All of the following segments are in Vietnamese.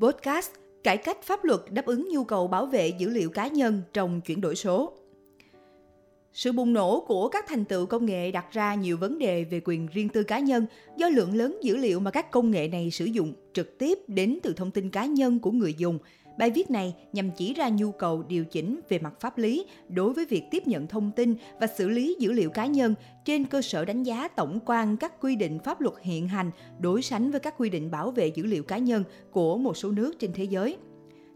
podcast Cải cách pháp luật đáp ứng nhu cầu bảo vệ dữ liệu cá nhân trong chuyển đổi số. Sự bùng nổ của các thành tựu công nghệ đặt ra nhiều vấn đề về quyền riêng tư cá nhân do lượng lớn dữ liệu mà các công nghệ này sử dụng trực tiếp đến từ thông tin cá nhân của người dùng. Bài viết này nhằm chỉ ra nhu cầu điều chỉnh về mặt pháp lý đối với việc tiếp nhận thông tin và xử lý dữ liệu cá nhân trên cơ sở đánh giá tổng quan các quy định pháp luật hiện hành đối sánh với các quy định bảo vệ dữ liệu cá nhân của một số nước trên thế giới.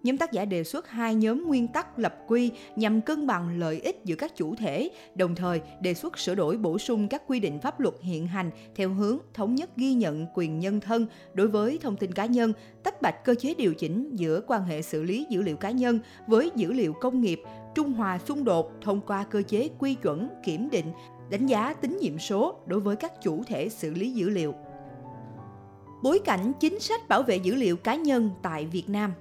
Nhóm tác giả đề xuất hai nhóm nguyên tắc lập quy nhằm cân bằng lợi ích giữa các chủ thể, đồng thời đề xuất sửa đổi bổ sung các quy định pháp luật hiện hành theo hướng thống nhất ghi nhận quyền nhân thân đối với thông tin cá nhân, tách bạch cơ chế điều chỉnh giữa quan hệ xử lý dữ liệu cá nhân với dữ liệu công nghiệp, trung hòa xung đột thông qua cơ chế quy chuẩn, kiểm định, đánh giá tín nhiệm số đối với các chủ thể xử lý dữ liệu. Bối cảnh chính sách bảo vệ dữ liệu cá nhân tại Việt Nam.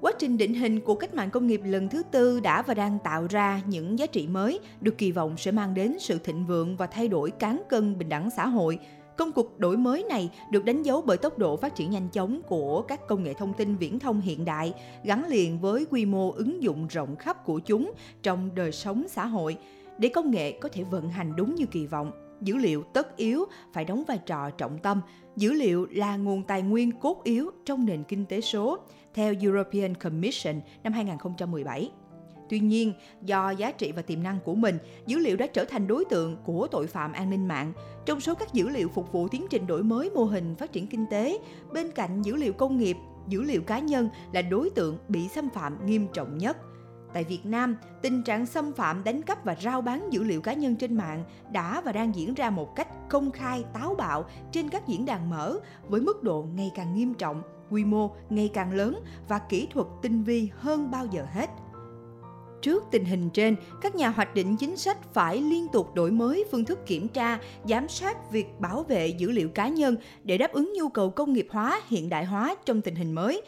Quá trình định hình của cách mạng công nghiệp lần thứ tư đã và đang tạo ra những giá trị mới được kỳ vọng sẽ mang đến sự thịnh vượng và thay đổi cán cân bình đẳng xã hội. Công cuộc đổi mới này được đánh dấu bởi tốc độ phát triển nhanh chóng của các công nghệ thông tin viễn thông hiện đại, gắn liền với quy mô ứng dụng rộng khắp của chúng trong đời sống xã hội. Để công nghệ có thể vận hành đúng như kỳ vọng, dữ liệu tất yếu phải đóng vai trò trọng tâm. Dữ liệu là nguồn tài nguyên cốt yếu trong nền kinh tế số, theo European Commission năm 2017. Tuy nhiên, do giá trị và tiềm năng của mình, dữ liệu đã trở thành đối tượng của tội phạm an ninh mạng. Trong số các dữ liệu phục vụ tiến trình đổi mới mô hình phát triển kinh tế, bên cạnh dữ liệu công nghiệp, dữ liệu cá nhân là đối tượng bị xâm phạm nghiêm trọng nhất. Tại Việt Nam, tình trạng xâm phạm, đánh cắp và rao bán dữ liệu cá nhân trên mạng đã và đang diễn ra một cách công khai, táo bạo trên các diễn đàn mở với mức độ ngày càng nghiêm trọng, quy mô ngày càng lớn và kỹ thuật tinh vi hơn bao giờ hết. Trước tình hình trên, các nhà hoạch định chính sách phải liên tục đổi mới phương thức kiểm tra, giám sát việc bảo vệ dữ liệu cá nhân để đáp ứng nhu cầu công nghiệp hóa, hiện đại hóa trong tình hình mới.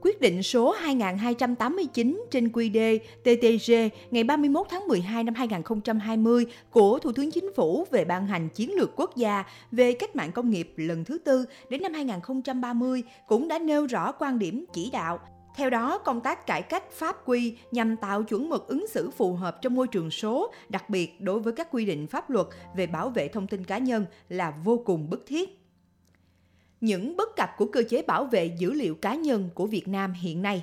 Quyết định số 2289 trên QĐ TTG ngày 31 tháng 12 năm 2020 của Thủ tướng Chính phủ về ban hành chiến lược quốc gia về cách mạng công nghiệp lần thứ tư đến năm 2030 cũng đã nêu rõ quan điểm chỉ đạo. Theo đó, công tác cải cách pháp quy nhằm tạo chuẩn mực ứng xử phù hợp trong môi trường số, đặc biệt đối với các quy định pháp luật về bảo vệ thông tin cá nhân là vô cùng bức thiết. Những bất cập của cơ chế bảo vệ dữ liệu cá nhân của Việt Nam hiện nay.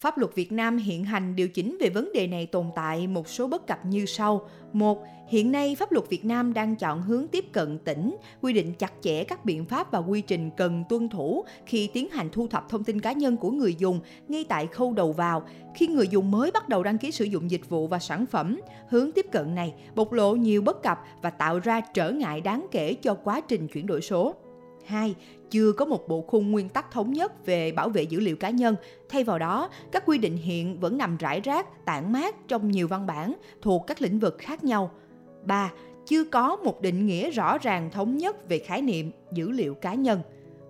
Pháp luật Việt Nam hiện hành điều chỉnh về vấn đề này tồn tại một số bất cập như sau. 1. Hiện nay, pháp luật Việt Nam đang chọn hướng tiếp cận tỉnh, quy định chặt chẽ các biện pháp và quy trình cần tuân thủ khi tiến hành thu thập thông tin cá nhân của người dùng ngay tại khâu đầu vào, khi người dùng mới bắt đầu đăng ký sử dụng dịch vụ và sản phẩm. Hướng tiếp cận này bộc lộ nhiều bất cập và tạo ra trở ngại đáng kể cho quá trình chuyển đổi số. 2. Chưa có một bộ khung nguyên tắc thống nhất về bảo vệ dữ liệu cá nhân. Thay vào đó, các quy định hiện vẫn nằm rải rác, tản mát trong nhiều văn bản thuộc các lĩnh vực khác nhau. 3. Chưa có một định nghĩa rõ ràng thống nhất về khái niệm dữ liệu cá nhân.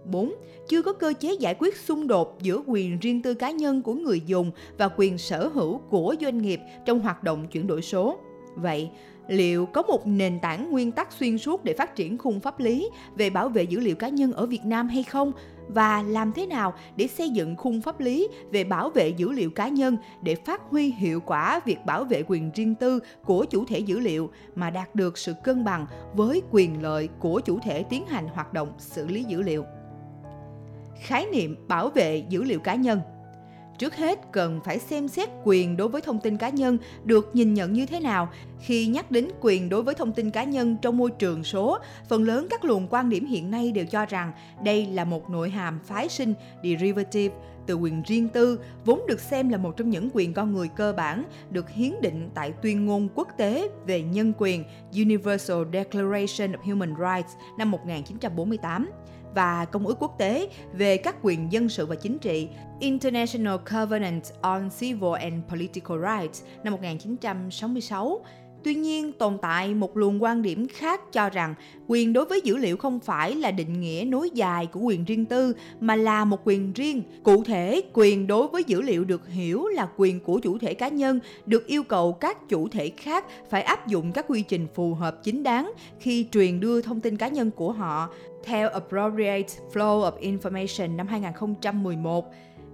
4. Chưa có cơ chế giải quyết xung đột giữa quyền riêng tư cá nhân của người dùng và quyền sở hữu của doanh nghiệp trong hoạt động chuyển đổi số. Vậy, liệu có một nền tảng nguyên tắc xuyên suốt để phát triển khung pháp lý về bảo vệ dữ liệu cá nhân ở Việt Nam hay không? Và làm thế nào để xây dựng khung pháp lý về bảo vệ dữ liệu cá nhân để phát huy hiệu quả việc bảo vệ quyền riêng tư của chủ thể dữ liệu mà đạt được sự cân bằng với quyền lợi của chủ thể tiến hành hoạt động xử lý dữ liệu? Khái niệm bảo vệ dữ liệu cá nhân. Trước hết, cần phải xem xét quyền đối với thông tin cá nhân được nhìn nhận như thế nào. Khi nhắc đến quyền đối với thông tin cá nhân trong môi trường số, phần lớn các luồng quan điểm hiện nay đều cho rằng đây là một nội hàm phái sinh, derivative, từ quyền riêng tư, vốn được xem là một trong những quyền con người cơ bản được hiến định tại Tuyên ngôn quốc tế về nhân quyền Universal Declaration of Human Rights năm 1948. Và Công ước quốc tế về các quyền dân sự và chính trị International Covenant on Civil and Political Rights năm 1966. Tuy nhiên, tồn tại một luồng quan điểm khác cho rằng quyền đối với dữ liệu không phải là định nghĩa nối dài của quyền riêng tư mà là một quyền riêng. Cụ thể, quyền đối với dữ liệu được hiểu là quyền của chủ thể cá nhân, được yêu cầu các chủ thể khác phải áp dụng các quy trình phù hợp chính đáng khi truyền đưa thông tin cá nhân của họ theo Appropriate Flow of Information năm 2011.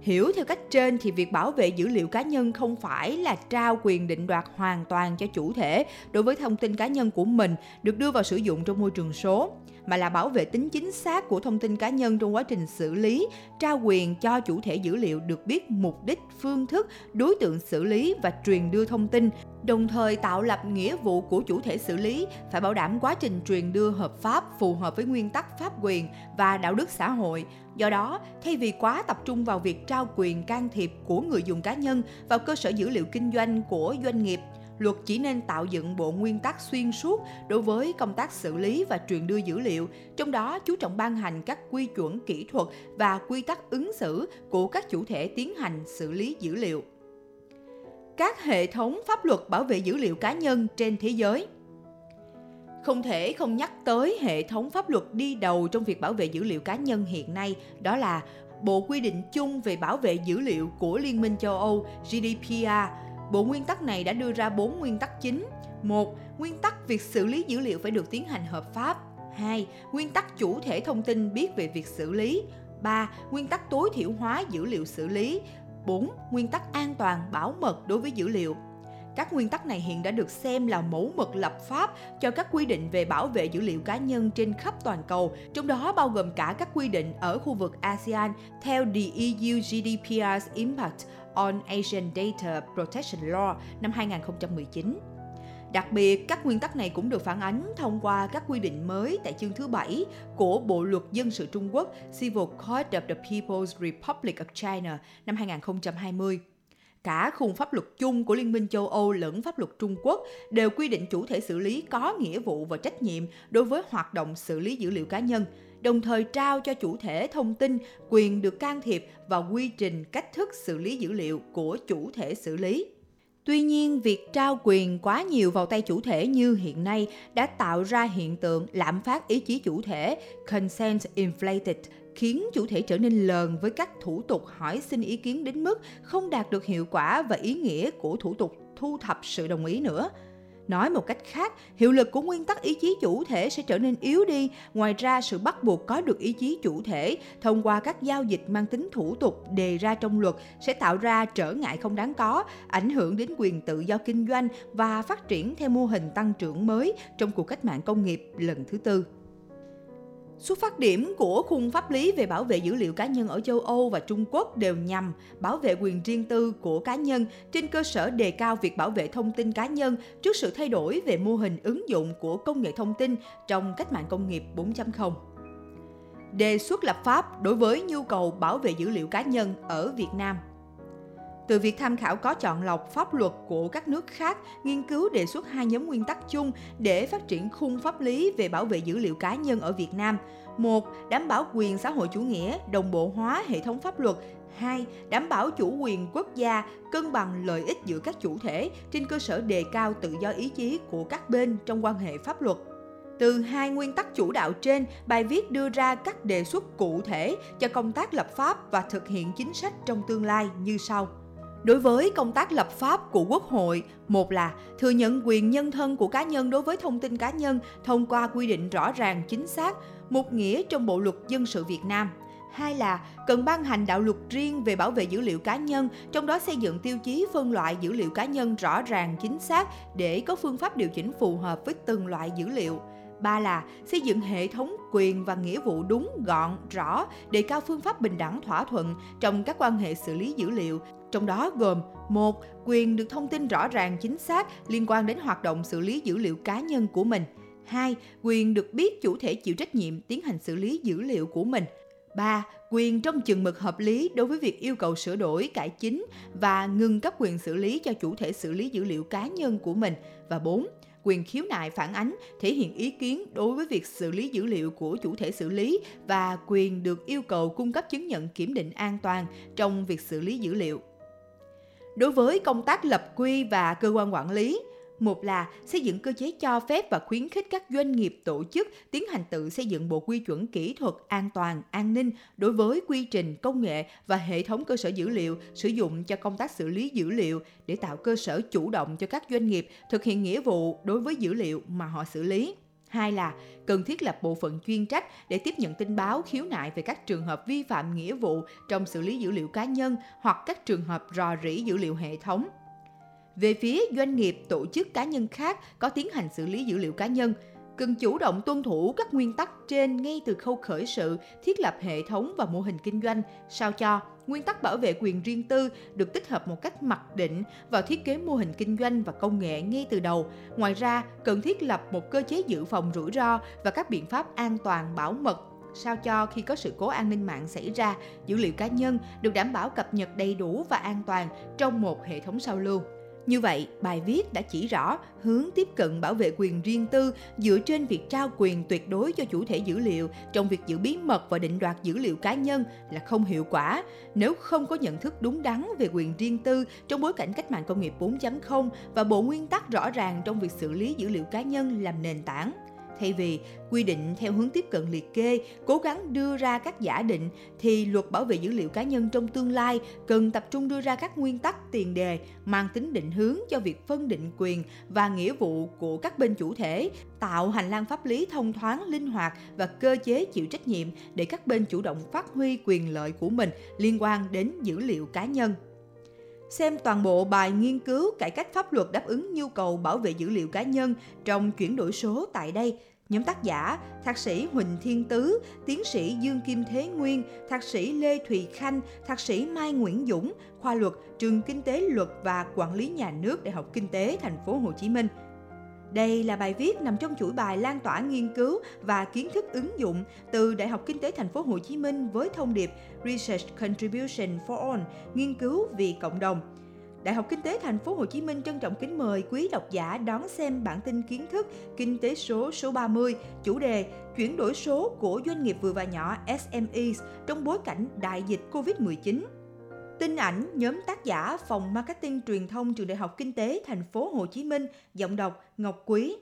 Hiểu theo cách trên thì việc bảo vệ dữ liệu cá nhân không phải là trao quyền định đoạt hoàn toàn cho chủ thể đối với thông tin cá nhân của mình được đưa vào sử dụng trong môi trường số, mà là bảo vệ tính chính xác của thông tin cá nhân trong quá trình xử lý, trao quyền cho chủ thể dữ liệu được biết mục đích, phương thức, đối tượng xử lý và truyền đưa thông tin, đồng thời tạo lập nghĩa vụ của chủ thể xử lý phải bảo đảm quá trình truyền đưa hợp pháp, phù hợp với nguyên tắc pháp quyền và đạo đức xã hội. Do đó, thay vì quá tập trung vào việc trao quyền can thiệp của người dùng cá nhân vào cơ sở dữ liệu kinh doanh của doanh nghiệp, luật chỉ nên tạo dựng bộ nguyên tắc xuyên suốt đối với công tác xử lý và truyền đưa dữ liệu, trong đó chú trọng ban hành các quy chuẩn kỹ thuật và quy tắc ứng xử của các chủ thể tiến hành xử lý dữ liệu. Các hệ thống pháp luật bảo vệ dữ liệu cá nhân trên thế giới. Không thể không nhắc tới hệ thống pháp luật đi đầu trong việc bảo vệ dữ liệu cá nhân hiện nay, đó là Bộ Quy định chung về bảo vệ dữ liệu của Liên minh châu Âu GDPR. Bộ nguyên tắc này đã đưa ra 4 nguyên tắc chính. 1. Nguyên tắc việc xử lý dữ liệu phải được tiến hành hợp pháp. 2. Nguyên tắc chủ thể thông tin biết về việc xử lý. 3. Nguyên tắc tối thiểu hóa dữ liệu xử lý. 4. Nguyên tắc an toàn bảo mật đối với dữ liệu. Các nguyên tắc này hiện đã được xem là mẫu mực lập pháp cho các quy định về bảo vệ dữ liệu cá nhân trên khắp toàn cầu, trong đó bao gồm cả các quy định ở khu vực ASEAN theo The EU GDPR's Impact on Asian Data Protection Law năm 2019. Đặc biệt, các nguyên tắc này cũng được phản ánh thông qua các quy định mới tại chương thứ 7 của Bộ Luật Dân sự Trung Quốc Civil Code of the People's Republic of China năm 2020. Cả khung pháp luật chung của Liên minh châu Âu lẫn pháp luật Trung Quốc đều quy định chủ thể xử lý có nghĩa vụ và trách nhiệm đối với hoạt động xử lý dữ liệu cá nhân, đồng thời trao cho chủ thể thông tin quyền được can thiệp vào quy trình, cách thức xử lý dữ liệu của chủ thể xử lý. Tuy nhiên, việc trao quyền quá nhiều vào tay chủ thể như hiện nay đã tạo ra hiện tượng lạm phát ý chí chủ thể, consent inflated, khiến chủ thể trở nên lờn với các thủ tục hỏi xin ý kiến đến mức không đạt được hiệu quả và ý nghĩa của thủ tục thu thập sự đồng ý nữa. Nói một cách khác, hiệu lực của nguyên tắc ý chí chủ thể sẽ trở nên yếu đi. Ngoài ra, sự bắt buộc có được ý chí chủ thể thông qua các giao dịch mang tính thủ tục đề ra trong luật sẽ tạo ra trở ngại không đáng có, ảnh hưởng đến quyền tự do kinh doanh và phát triển theo mô hình tăng trưởng mới trong cuộc cách mạng công nghiệp lần thứ tư. Xuất phát điểm của khung pháp lý về bảo vệ dữ liệu cá nhân ở châu Âu và Trung Quốc đều nhằm bảo vệ quyền riêng tư của cá nhân trên cơ sở đề cao việc bảo vệ thông tin cá nhân trước sự thay đổi về mô hình ứng dụng của công nghệ thông tin trong cách mạng công nghiệp 4.0. Đề xuất lập pháp đối với nhu cầu bảo vệ dữ liệu cá nhân ở Việt Nam. Từ việc tham khảo có chọn lọc pháp luật của các nước khác, nghiên cứu đề xuất 2 nhóm nguyên tắc chung để phát triển khung pháp lý về bảo vệ dữ liệu cá nhân ở Việt Nam. 1. Đảm bảo quyền xã hội chủ nghĩa, đồng bộ hóa hệ thống pháp luật. 2. Đảm bảo chủ quyền quốc gia, cân bằng lợi ích giữa các chủ thể trên cơ sở đề cao tự do ý chí của các bên trong quan hệ pháp luật. Từ 2 nguyên tắc chủ đạo trên, bài viết đưa ra các đề xuất cụ thể cho công tác lập pháp và thực hiện chính sách trong tương lai như sau. Đối với công tác lập pháp của Quốc hội, một là thừa nhận quyền nhân thân của cá nhân đối với thông tin cá nhân thông qua quy định rõ ràng chính xác, một nghĩa trong Bộ Luật Dân sự Việt Nam. Hai là cần ban hành đạo luật riêng về bảo vệ dữ liệu cá nhân, trong đó xây dựng tiêu chí phân loại dữ liệu cá nhân rõ ràng chính xác để có phương pháp điều chỉnh phù hợp với từng loại dữ liệu. Ba là xây dựng hệ thống quyền và nghĩa vụ đúng, gọn, rõ, đề cao phương pháp bình đẳng thỏa thuận trong các quan hệ xử lý dữ liệu, trong đó gồm 1. Quyền được thông tin rõ ràng chính xác liên quan đến hoạt động xử lý dữ liệu cá nhân của mình. 2. Quyền được biết chủ thể chịu trách nhiệm tiến hành xử lý dữ liệu của mình. 3. Quyền trong chừng mực hợp lý đối với việc yêu cầu sửa đổi, cải chính và ngừng cấp quyền xử lý cho chủ thể xử lý dữ liệu cá nhân của mình. Và 4. Quyền khiếu nại phản ánh, thể hiện ý kiến đối với việc xử lý dữ liệu của chủ thể xử lý và quyền được yêu cầu cung cấp chứng nhận kiểm định an toàn trong việc xử lý dữ liệu. Đối với công tác lập quy và cơ quan quản lý, Một là xây dựng cơ chế cho phép và khuyến khích các doanh nghiệp tổ chức tiến hành tự xây dựng bộ quy chuẩn kỹ thuật an toàn, an ninh đối với quy trình, công nghệ và hệ thống cơ sở dữ liệu sử dụng cho công tác xử lý dữ liệu để tạo cơ sở chủ động cho các doanh nghiệp thực hiện nghĩa vụ đối với dữ liệu mà họ xử lý. Hai là cần thiết lập bộ phận chuyên trách để tiếp nhận tin báo, khiếu nại về các trường hợp vi phạm nghĩa vụ trong xử lý dữ liệu cá nhân hoặc các trường hợp rò rỉ dữ liệu hệ thống. Về phía doanh nghiệp, tổ chức cá nhân khác có tiến hành xử lý dữ liệu cá nhân, cần chủ động tuân thủ các nguyên tắc trên ngay từ khâu khởi sự, thiết lập hệ thống và mô hình kinh doanh, sao cho nguyên tắc bảo vệ quyền riêng tư được tích hợp một cách mặc định vào thiết kế mô hình kinh doanh và công nghệ ngay từ đầu. Ngoài ra, cần thiết lập một cơ chế dự phòng rủi ro và các biện pháp an toàn bảo mật, sao cho khi có sự cố an ninh mạng xảy ra, dữ liệu cá nhân được đảm bảo cập nhật đầy đủ và an toàn trong một hệ thống sao lưu. Như vậy, bài viết đã chỉ rõ hướng tiếp cận bảo vệ quyền riêng tư dựa trên việc trao quyền tuyệt đối cho chủ thể dữ liệu trong việc giữ bí mật và định đoạt dữ liệu cá nhân là không hiệu quả nếu không có nhận thức đúng đắn về quyền riêng tư trong bối cảnh cách mạng công nghiệp 4.0 và bộ nguyên tắc rõ ràng trong việc xử lý dữ liệu cá nhân làm nền tảng. Thay vì quy định theo hướng tiếp cận liệt kê, cố gắng đưa ra các giả định, thì luật bảo vệ dữ liệu cá nhân trong tương lai cần tập trung đưa ra các nguyên tắc tiền đề mang tính định hướng cho việc phân định quyền và nghĩa vụ của các bên chủ thể, tạo hành lang pháp lý thông thoáng, linh hoạt và cơ chế chịu trách nhiệm để các bên chủ động phát huy quyền lợi của mình liên quan đến dữ liệu cá nhân. Xem toàn bộ bài nghiên cứu cải cách pháp luật đáp ứng nhu cầu bảo vệ dữ liệu cá nhân trong chuyển đổi số tại đây. Nhóm tác giả, Thạc sĩ Huỳnh Thiên Tứ, Tiến sĩ Dương Kim Thế Nguyên, Thạc sĩ Lê Thùy Khanh, Thạc sĩ Mai Nguyễn Dũng, khoa luật, trường Kinh tế Luật và Quản lý Nhà nước, Đại học Kinh tế Thành phố Hồ Chí Minh. Đây là bài viết nằm trong chuỗi bài lan tỏa nghiên cứu và kiến thức ứng dụng từ Đại học Kinh tế Thành phố Hồ Chí Minh với thông điệp Research Contribution for All, nghiên cứu vì cộng đồng. Đại học Kinh tế Thành phố Hồ Chí Minh trân trọng kính mời quý độc giả đón xem bản tin kiến thức Kinh tế số số 30, chủ đề chuyển đổi số của doanh nghiệp vừa và nhỏ SMEs trong bối cảnh đại dịch Covid-19. Tin ảnh nhóm tác giả phòng marketing truyền thông trường Đại học Kinh tế Thành phố Hồ Chí Minh, giọng đọc Ngọc Quí.